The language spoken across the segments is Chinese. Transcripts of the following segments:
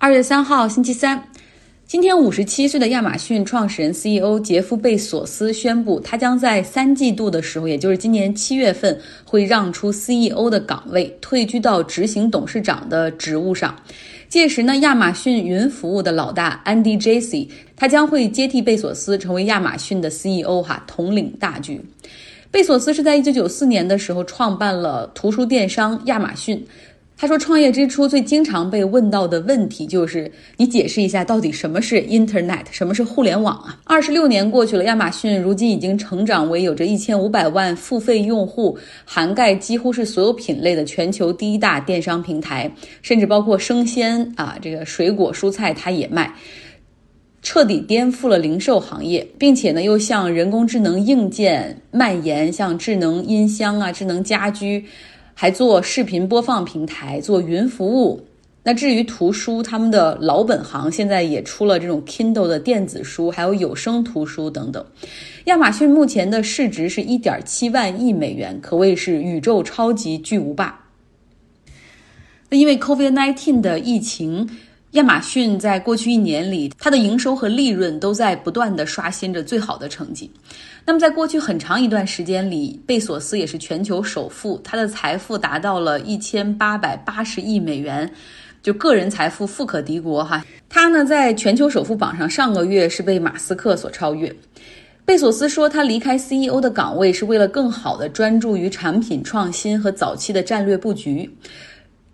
2月3号星期三，今天57岁的亚马逊创始人 CEO 杰夫·贝索斯宣布，他将在三季度的时候，也就是今年7月份，会让出 CEO 的岗位，退居到执行董事长的职务上。届时呢，亚马逊云服务的老大安迪·杰西，他将会接替贝索斯成为亚马逊的 CEO 统领大局。贝索斯是在1994年的时候创办了图书电商亚马逊。他说，创业之初最经常被问到的问题就是，你解释一下到底什么是 Internet， 什么是互联网啊？26年过去了，亚马逊如今已经成长为有着1500万付费用户，涵盖几乎是所有品类的全球第一大电商平台，甚至包括生鲜啊，这个水果蔬菜它也卖。彻底颠覆了零售行业，并且呢，又向人工智能硬件蔓延，像智能音箱啊、智能家居，还做视频播放平台，做云服务。那至于图书，他们的老本行现在也出了这种 Kindle 的电子书，还有有声图书等等。亚马逊目前的市值是 1.7 万亿美元，可谓是宇宙超级巨无霸。那因为 COVID-19 的疫情，亚马逊在过去一年里，它的营收和利润都在不断地刷新着最好的成绩。那么在过去很长一段时间里，贝索斯也是全球首富，他的财富达到了1880亿美元，就个人财富富可敌国哈。他呢，在全球首富榜上上个月是被马斯克所超越。贝索斯说，他离开 CEO 的岗位是为了更好地专注于产品创新和早期的战略布局。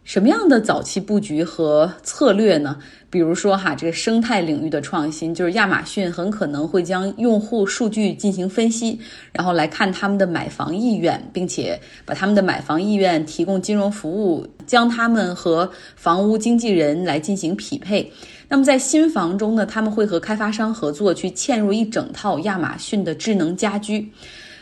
什么样的早期布局和策略呢？比如说这个生态领域的创新，就是亚马逊很可能会将用户数据进行分析，然后来看他们的买房意愿，并且把他们的买房意愿提供金融服务，将他们和房屋经纪人来进行匹配。那么在新房中呢，他们会和开发商合作去嵌入一整套亚马逊的智能家居。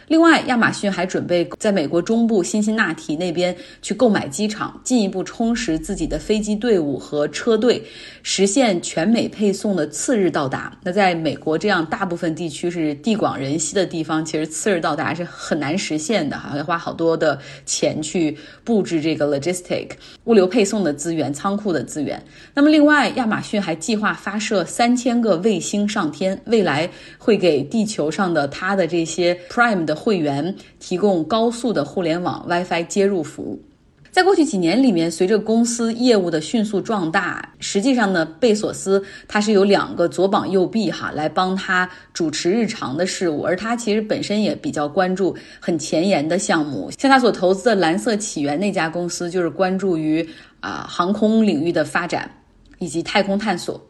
另外，亚马逊还准备在美国中部辛辛那提那边去购买机场，进一步充实自己的飞机队伍和车队，实现全美配送的次日到达。那在美国这样大部分地区是地广人稀的地方，其实次日到达是很难实现的，要花好多的钱去布置这个 logistic 物流配送的资源、仓库的资源。那么另外，亚马逊还计划发射3000个卫星上天，未来会给地球上的它的这些 Prime 的会员提供高速的互联网 Wi-Fi 接入服务。在过去几年里面，随着公司业务的迅速壮大，实际上呢，贝索斯他是有2个左膀右臂来帮他主持日常的事务，而他其实本身也比较关注很前沿的项目，像他所投资的蓝色起源那家公司就是关注于航空领域的发展以及太空探索。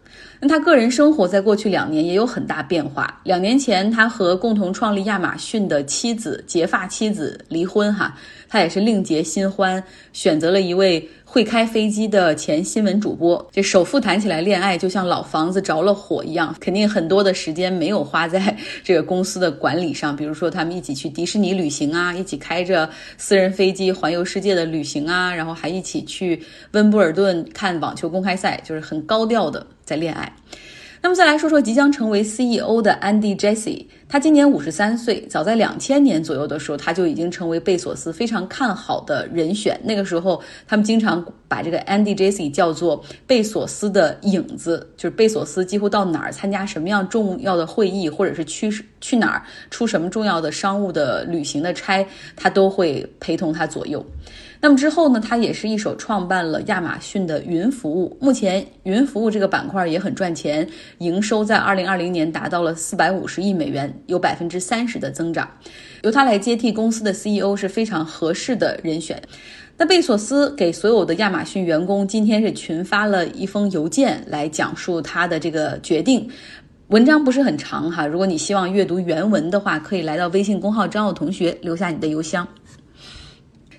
那他个人生活在过去2年也有很大变化。2年前，他和共同创立亚马逊的妻子、结发妻子离婚哈，他也是另结新欢，选择了一位会开飞机的前新闻主播。这首富谈起来恋爱，就像老房子着了火一样，肯定很多的时间没有花在这个公司的管理上，比如说他们一起去迪士尼旅行啊，一起开着私人飞机环游世界的旅行啊，然后还一起去温布尔顿看网球公开赛，就是很高调的在恋爱。那么再来说说即将成为 CEO 的安迪·杰西，他今年53岁，早在2000年左右的时候，他就已经成为贝索斯非常看好的人选。那个时候，他们经常把这个安迪·杰西叫做贝索斯的影子，就是贝索斯几乎到哪儿参加什么样重要的会议，或者是去哪儿出什么重要的商务的旅行的差，他都会陪同他左右。那么之后呢，他也是一手创办了亚马逊的云服务。目前云服务这个板块也很赚钱，营收在2020年达到了450亿美元，有 30% 的增长。由他来接替公司的 CEO 是非常合适的人选。那贝索斯给所有的亚马逊员工今天是群发了一封邮件来讲述他的这个决定。文章不是很长哈，如果你希望阅读原文的话，可以来到微信公号张奥同学留下你的邮箱。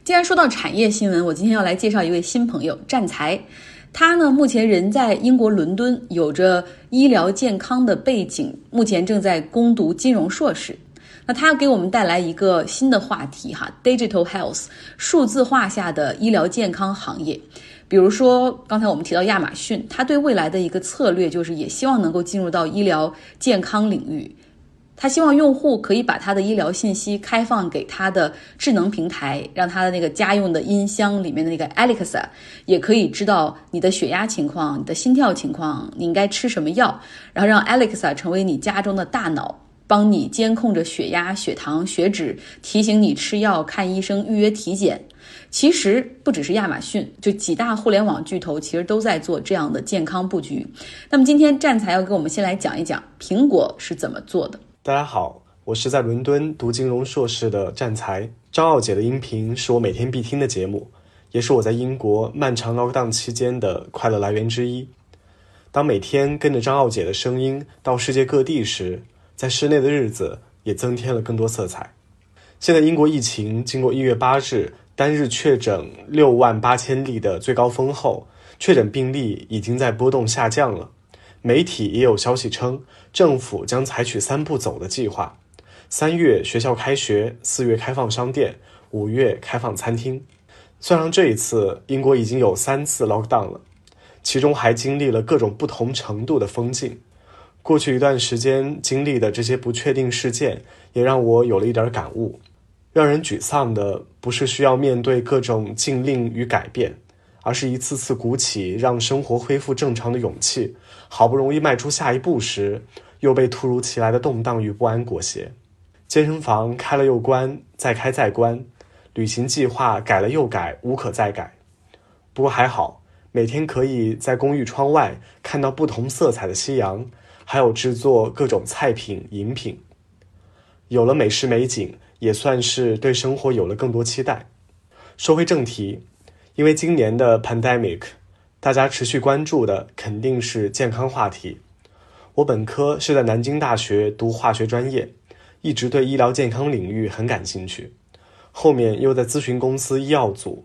既然说到产业新闻，我今天要来介绍一位新朋友战才。他呢，目前人在英国伦敦，有着医疗健康的背景，目前正在攻读金融硕士。那他要给我们带来一个新的话题Digital Health， 数字化下的医疗健康行业。比如说刚才我们提到亚马逊，他对未来的一个策略就是也希望能够进入到医疗健康领域。他希望用户可以把他的医疗信息开放给他的智能平台，让他的那个家用的音箱里面的那个 Alexa 也可以知道你的血压情况、你的心跳情况，你应该吃什么药，然后让 Alexa 成为你家中的大脑，帮你监控着血压、血糖、血脂，提醒你吃药、看医生、预约体检。其实不只是亚马逊，就几大互联网巨头其实都在做这样的健康布局。那么今天站才要跟我们先来讲一讲苹果是怎么做的。大家好，我是在伦敦读金融硕士的站才。张傲姐的音频是我每天必听的节目，也是我在英国漫长 lockdown 期间的快乐来源之一。当每天跟着张傲姐的声音到世界各地时，在室内的日子也增添了更多色彩。现在英国疫情经过1月8日单日确诊68000例的最高峰后，确诊病例已经在波动下降了。媒体也有消息称，政府将采取三步走的计划，3月学校开学，4月开放商店，5月开放餐厅。算上这一次，英国已经有3次 lockdown 了，其中还经历了各种不同程度的封禁。过去一段时间经历的这些不确定事件，也让我有了一点感悟。让人沮丧的不是需要面对各种禁令与改变，而是一次次鼓起让生活恢复正常的勇气，好不容易迈出下一步时，又被突如其来的动荡与不安裹挟。健身房开了又关，再开再关，旅行计划改了又改，无可再改。不过还好，每天可以在公寓窗外看到不同色彩的夕阳，还有制作各种菜品、饮品。有了美食美景，也算是对生活有了更多期待。说回正题，因为今年的 pandemic， 大家持续关注的肯定是健康话题。我本科是在南京大学读化学专业，一直对医疗健康领域很感兴趣，后面又在咨询公司医药组，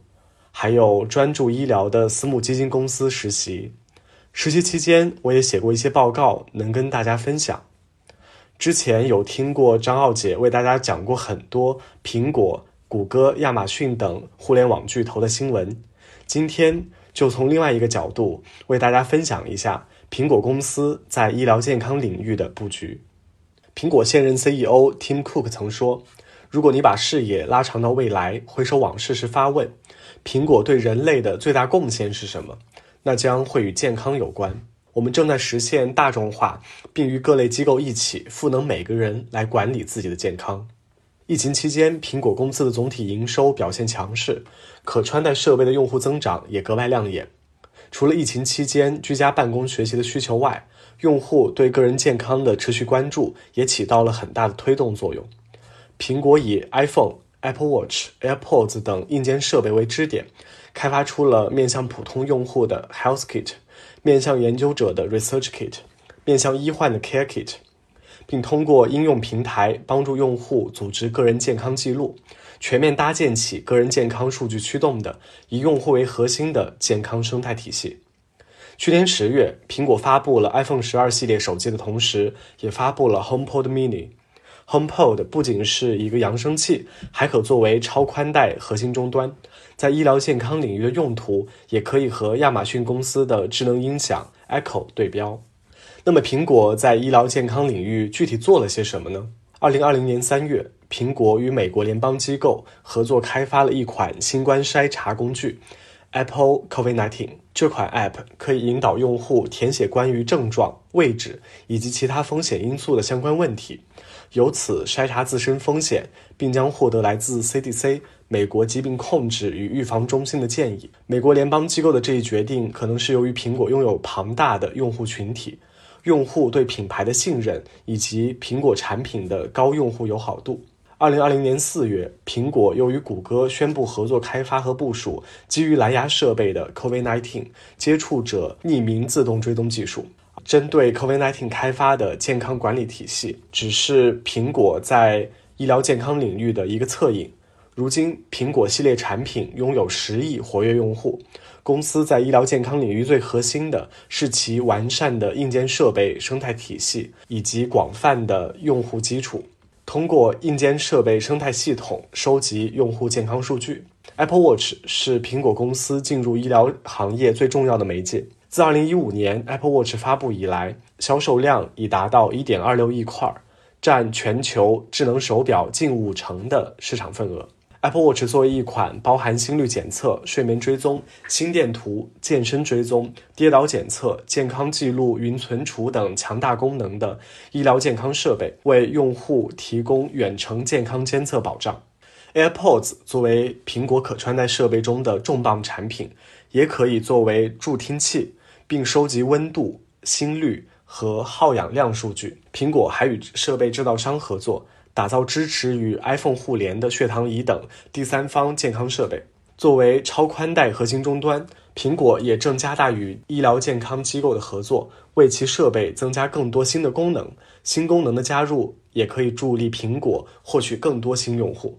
还有专注医疗的私募基金公司实习。实习期间我也写过一些报告，能跟大家分享。之前有听过张傲姐为大家讲过很多苹果、谷歌、亚马逊等互联网巨头的新闻，今天就从另外一个角度为大家分享一下苹果公司在医疗健康领域的布局。苹果现任 CEO Tim Cook 曾说，如果你把视野拉长到未来，回首往事时发问，苹果对人类的最大贡献是什么？那将会与健康有关。我们正在实现大众化，并与各类机构一起赋能每个人来管理自己的健康。疫情期间，苹果公司的总体营收表现强势，可穿戴设备的用户增长也格外亮眼。除了疫情期间居家办公学习的需求外，用户对个人健康的持续关注也起到了很大的推动作用。苹果以 iPhone、Apple Watch、AirPods 等硬件设备为支点，开发出了面向普通用户的 HealthKit， 面向研究者的 ResearchKit， 面向医患的 CareKit，并通过应用平台帮助用户组织个人健康记录，全面搭建起个人健康数据驱动的以用户为核心的健康生态体系。去年10月，苹果发布了 iPhone 12系列手机的同时，也发布了 HomePod Mini。HomePod 不仅是一个扬声器，还可作为超宽带核心终端，在医疗健康领域的用途也可以和亚马逊公司的智能音响 Echo 对标。那么苹果在医疗健康领域具体做了些什么呢？2020年3月，苹果与美国联邦机构合作开发了一款新冠筛查工具 Apple COVID-19。 这款 App 可以引导用户填写关于症状、位置以及其他风险因素的相关问题，由此筛查自身风险，并将获得来自 CDC 美国疾病控制与预防中心的建议。美国联邦机构的这一决定可能是由于苹果拥有庞大的用户群体，用户对品牌的信任以及苹果产品的高用户友好度。2020年4月，苹果又与谷歌宣布合作开发和部署基于蓝牙设备的 COVID-19 接触者匿名自动追踪技术。针对 COVID-19 开发的健康管理体系，只是苹果在医疗健康领域的一个侧影。如今，苹果系列产品拥有10亿活跃用户。公司在医疗健康领域最核心的是其完善的硬件设备生态体系以及广泛的用户基础。通过硬件设备生态系统收集用户健康数据。Apple Watch 是苹果公司进入医疗行业最重要的媒介。自2015年 Apple Watch 发布以来，销售量已达到 1.26 亿块，占全球智能手表近50%的市场份额。Apple Watch 作为一款包含心率检测、睡眠追踪、心电图、健身追踪、跌倒检测、健康记录、云存储等强大功能的医疗健康设备，为用户提供远程健康监测保障。AirPods 作为苹果可穿戴设备中的重磅产品，也可以作为助听器，并收集温度、心率和耗氧量数据。苹果还与设备制造商合作，打造支持与 iPhone 互联的血糖仪等第三方健康设备。作为超宽带核心终端，苹果也正加大与医疗健康机构的合作，为其设备增加更多新的功能。新功能的加入也可以助力苹果获取更多新用户。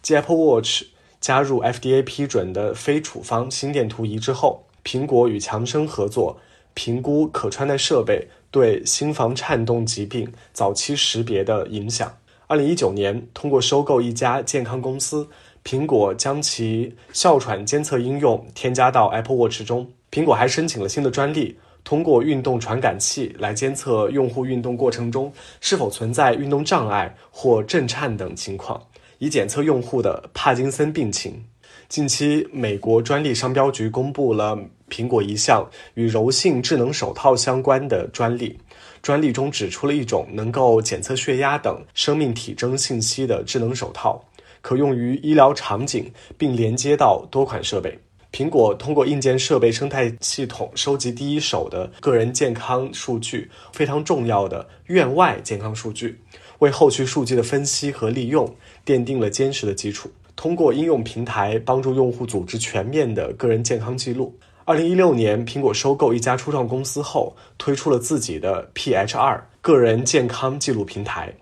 继 Apple Watch 加入 FDA 批准的非处方心电图仪之后，苹果与强生合作，评估可穿戴设备对心房颤动疾病早期识别的影响。2019年，通过收购一家健康公司，苹果将其哮喘监测应用添加到 Apple Watch 中。苹果还申请了新的专利，通过运动传感器来监测用户运动过程中是否存在运动障碍或震颤等情况，以检测用户的帕金森病情。近期，美国专利商标局公布了苹果一项与柔性智能手套相关的专利。专利中指出了一种能够检测血压等生命体征信息的智能手套，可用于医疗场景，并连接到多款设备。苹果通过硬件设备生态系统收集第一手的个人健康数据，非常重要的院外健康数据，为后续数据的分析和利用奠定了坚实的基础。通过应用平台帮助用户组织全面的个人健康记录。2016年，苹果收购一家初创公司后，推出了自己的 PHR 个人健康记录平台。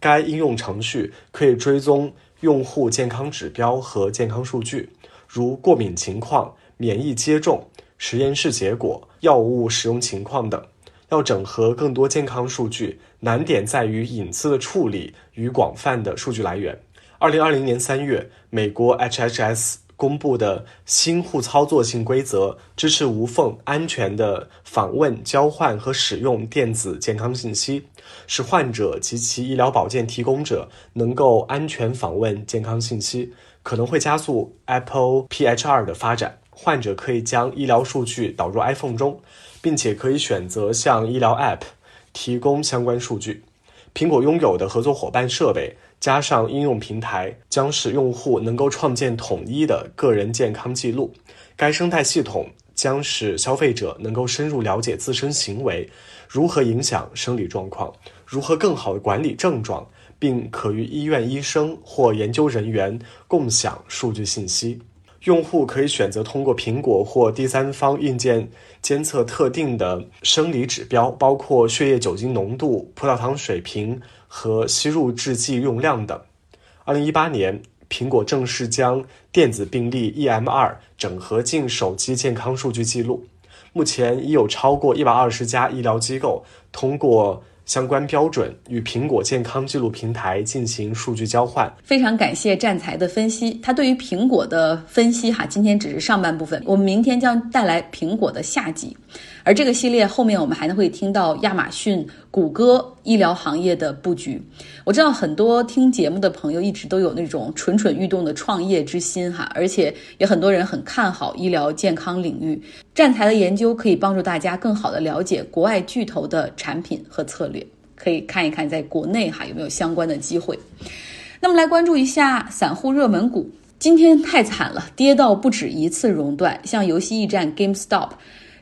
该应用程序可以追踪用户健康指标和健康数据，如过敏情况、免疫接种、实验室结果、药物使用情况等。要整合更多健康数据，难点在于隐私的处理与广泛的数据来源。2020年3月，美国 HHS公布的新互操作性规则支持无缝安全的访问、交换和使用电子健康信息，使患者及其医疗保健提供者能够安全访问健康信息，可能会加速 Apple PHR 的发展。患者可以将医疗数据导入 iPhone 中，并且可以选择向医疗 App 提供相关数据。苹果拥有的合作伙伴设备加上应用平台，将使用户能够创建统一的个人健康记录。该生态系统将使消费者能够深入了解自身行为如何影响生理状况，如何更好地管理症状，并可与医院医生或研究人员共享数据信息。用户可以选择通过苹果或第三方硬件监测特定的生理指标，包括血液酒精浓度、葡萄糖水平和吸入制剂用量等。2018年，苹果正式将电子病历 EMR 整合进手机健康数据记录。目前已有超过120家医疗机构通过相关标准与苹果健康记录平台进行数据交换。非常感谢战才的分析，他对于苹果的分析今天只是上半部分，我们明天将带来苹果的下集。而这个系列后面我们还会听到亚马逊、谷歌医疗行业的布局。我知道很多听节目的朋友一直都有那种蠢蠢欲动的创业之心而且也很多人很看好医疗健康领域。站台的研究可以帮助大家更好地了解国外巨头的产品和策略，可以看一看在国内有没有相关的机会。那么来关注一下散户热门股，今天太惨了，跌到不止一次熔断，像游戏驿站 GameStop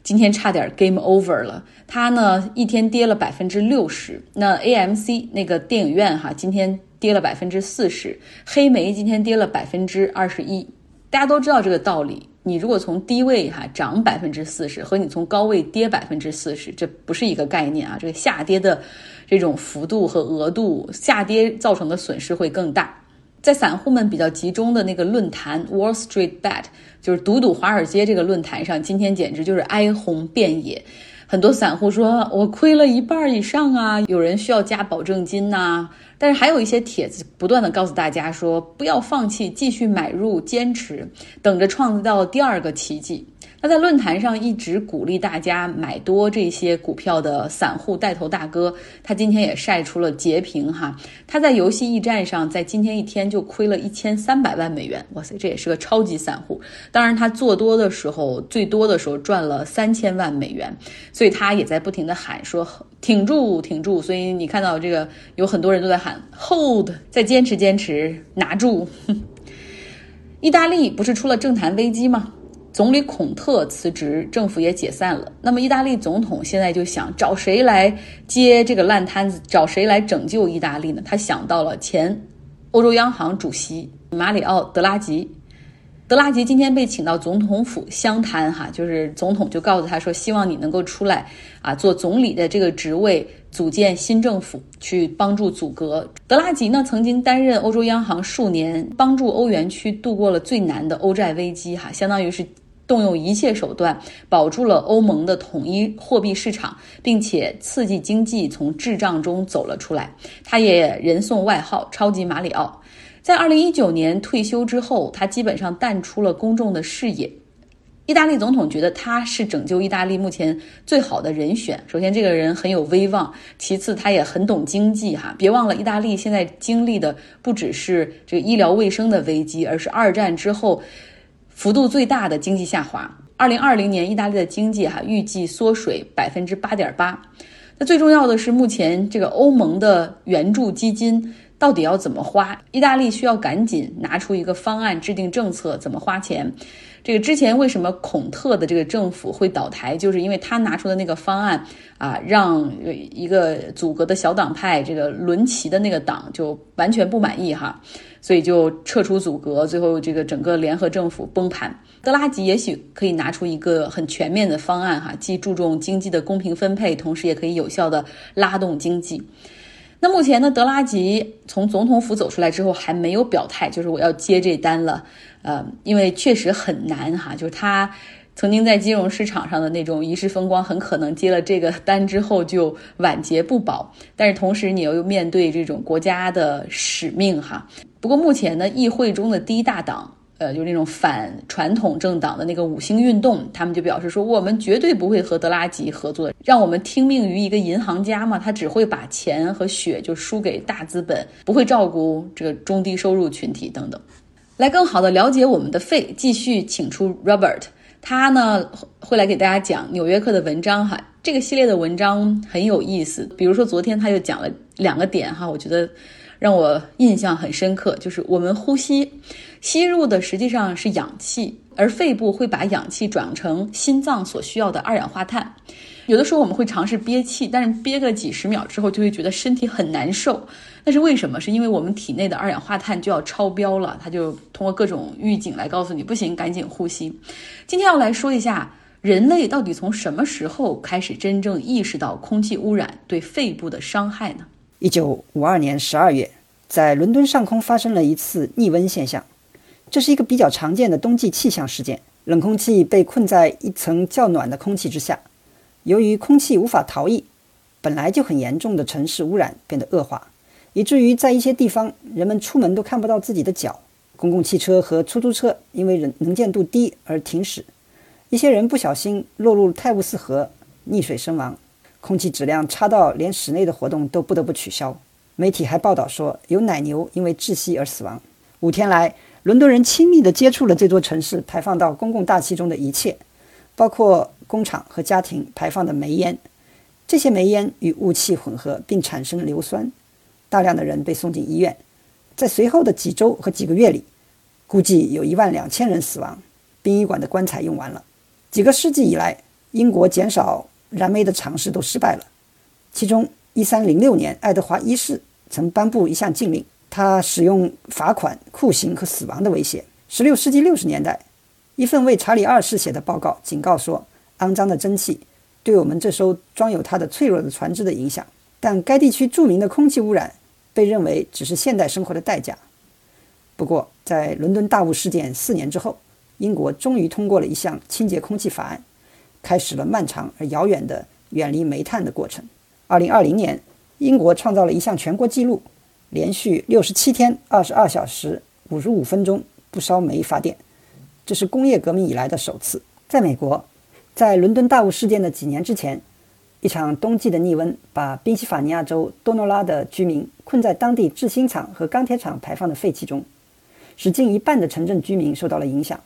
今天差点 game over 了，它呢一天跌了 60%。 那 AMC 那个电影院今天跌了 40%， 黑莓今天跌了 21%。 大家都知道这个道理，你如果从低位涨 40% 和你从高位跌 40%， 这不是一个概念这个下跌的这种幅度和额度，下跌造成的损失会更大。在散户们比较集中的那个论坛 Wall Street Bets， 就是赌赌华尔街这个论坛上，今天简直就是哀鸿遍野。很多散户说我亏了一半以上有人需要加保证金但是还有一些帖子不断的告诉大家说不要放弃，继续买入，坚持，等着创造第二个奇迹。那在论坛上一直鼓励大家买多这些股票的散户带头大哥，他今天也晒出了截屏哈，他在游戏驿站上在今天一天就亏了1300万美元，哇塞，这也是个超级散户。当然他做多的时候，最多的时候赚了3000万美元，所以他也在不停的喊说挺住挺住，所以你看到这个有很多人都在喊 hold， 再坚持坚持，拿住。意大利不是出了政坛危机吗？总理孔特辞职，政府也解散了。那么意大利总统现在就想找谁来接这个烂摊子，找谁来拯救意大利呢？他想到了前欧洲央行主席马里奥·德拉吉。德拉吉今天被请到总统府相谈哈，就是总统就告诉他说，希望你能够出来啊，做总理的这个职位，组建新政府，去帮助阻隔。德拉吉呢曾经担任欧洲央行数年，帮助欧元区度过了最难的欧债危机哈，相当于是动用一切手段保住了欧盟的统一货币市场，并且刺激经济从滞胀中走了出来。他也人送外号超级马里奥。在2019年退休之后，他基本上淡出了公众的视野。意大利总统觉得他是拯救意大利目前最好的人选。首先这个人很有威望，其次他也很懂经济哈。别忘了意大利现在经历的不只是这个医疗卫生的危机，而是二战之后幅度最大的经济下滑。2020年意大利的经济预计缩水 8.8%。那最重要的是目前这个欧盟的援助基金到底要怎么花？意大利需要赶紧拿出一个方案，制定政策怎么花钱。这个之前为什么孔特的这个政府会倒台，就是因为他拿出的那个方案啊，让一个阻隔的小党派这个伦齐的那个党就完全不满意哈，所以就撤出阻隔，最后这个整个联合政府崩盘。德拉吉也许可以拿出一个很全面的方案哈，既注重经济的公平分配，同时也可以有效的拉动经济。那目前呢，德拉吉从总统府走出来之后还没有表态，就是我要接这单了，因为确实很难哈，就是他曾经在金融市场上的那种一世风光，很可能接了这个单之后就晚节不保。但是同时你又面对这种国家的使命哈。不过目前呢，议会中的第一大党，就是那种反传统政党的那个五星运动，他们就表示说，我们绝对不会和德拉吉合作，让我们听命于一个银行家嘛，他只会把钱和血就输给大资本，不会照顾这个中低收入群体等等。来更好的了解我们的肺，继续请出 Robert， 他呢会来给大家讲纽约客的文章哈。这个系列的文章很有意思，比如说昨天他就讲了2个点哈，我觉得让我印象很深刻，就是我们呼吸吸入的实际上是氧气，而肺部会把氧气转成心脏所需要的2氧化碳。有的时候我们会尝试憋气，但是憋个几十秒之后就会觉得身体很难受，那是为什么？是因为我们体内的2氧化碳就要超标了，它就通过各种预警来告诉你不行，赶紧呼吸。今天要来说一下人类到底从什么时候开始真正意识到空气污染对肺部的伤害呢？1952年12月，在伦敦上空发生了一次逆温现象，这是一个比较常见的冬季气象事件。冷空气被困在一层较暖的空气之下，由于空气无法逃逸，本来就很严重的城市污染变得恶化，以至于在一些地方人们出门都看不到自己的脚。公共汽车和出租车因为能见度低而停驶，一些人不小心落入泰晤士河，溺水身亡。空气质量差到连室内的活动都不得不取消。媒体还报道说，有奶牛因为窒息而死亡。5天来，伦敦人亲密地接触了这座城市排放到公共大气中的一切，包括工厂和家庭排放的煤烟。这些煤烟与雾气混合并产生硫酸，大量的人被送进医院。在随后的几周和几个月里，估计有12000人死亡。殡仪馆的棺材用完了。几个世纪以来，英国减少燃煤的尝试都失败了。其中1306年，爱德华一世曾颁布一项禁令，他使用罚款、酷刑和死亡的威胁。16世纪60年代，一份为查理二世写的报告警告说，肮脏的蒸汽对我们这艘装有它的脆弱的船只的影响，但该地区著名的空气污染被认为只是现代生活的代价。不过在伦敦大雾事件4年之后，英国终于通过了一项清洁空气法案，开始了漫长而遥远的远离煤炭的过程。2020年，英国创造了一项全国纪录，连续67天22小时55分钟不烧煤发电，这是工业革命以来的首次。在美国，在伦敦大雾事件的几年之前，一场冬季的逆温把宾夕法尼亚州多诺拉的居民困在当地制锌厂和钢铁厂排放的废气中，使近一半的城镇居民受到了影响。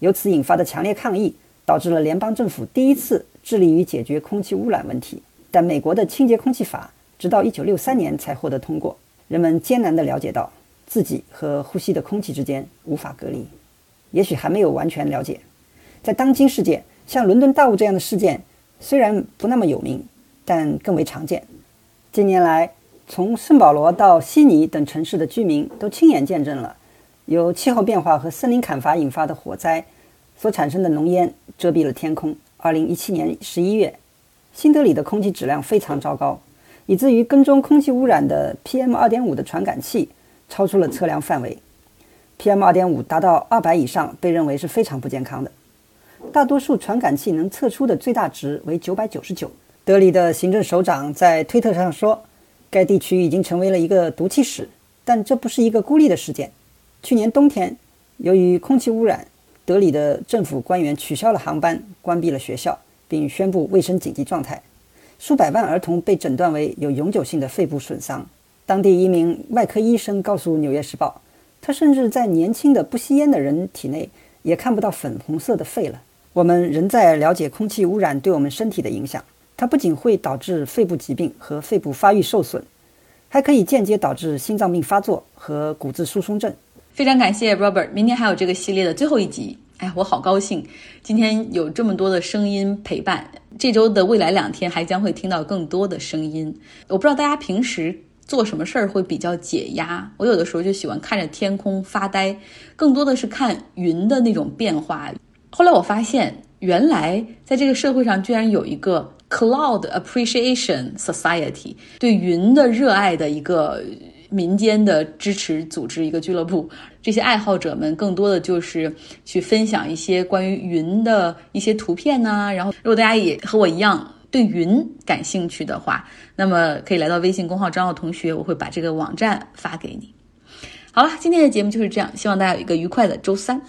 由此引发的强烈抗议导致了联邦政府第一次致力于解决空气污染问题，但美国的清洁空气法直到1963年才获得通过。人们艰难地了解到自己和呼吸的空气之间无法隔离，也许还没有完全了解。在当今世界，像伦敦大雾这样的事件虽然不那么有名，但更为常见。近年来，从圣保罗到悉尼等城市的居民都亲眼见证了由气候变化和森林砍伐引发的火灾所产生的浓烟遮蔽了天空。2017年11月，新德里的空气质量非常糟糕，以至于跟踪空气污染的 PM2.5 的传感器超出了测量范围。 PM2.5 达到200以上被认为是非常不健康的，大多数传感器能测出的最大值为999。德里的行政首长在推特上说，该地区已经成为了一个毒气室，但这不是一个孤立的事件。去年冬天，由于空气污染，德里的政府官员取消了航班，关闭了学校，并宣布卫生紧急状态。数百万儿童被诊断为有永久性的肺部损伤。当地一名外科医生告诉《纽约时报》，他甚至在年轻的不吸烟的人体内也看不到粉红色的肺了。我们仍在了解空气污染对我们身体的影响，它不仅会导致肺部疾病和肺部发育受损，还可以间接导致心脏病发作和骨质疏松症。非常感谢 Robert， 明天还有这个系列的最后一集。我好高兴，今天有这么多的声音陪伴，这周的未来2天还将会听到更多的声音。我不知道大家平时做什么事儿会比较解压，我有的时候就喜欢看着天空发呆，更多的是看云的那种变化。后来我发现，原来在这个社会上居然有一个 Cloud Appreciation Society， 对云的热爱的一个民间的支持组织，一个俱乐部。这些爱好者们更多的就是去分享一些关于云的一些图片啊，然后如果大家也和我一样对云感兴趣的话，那么可以来到微信公号张浩同学，我会把这个网站发给你。好了，今天的节目就是这样，希望大家有一个愉快的周三。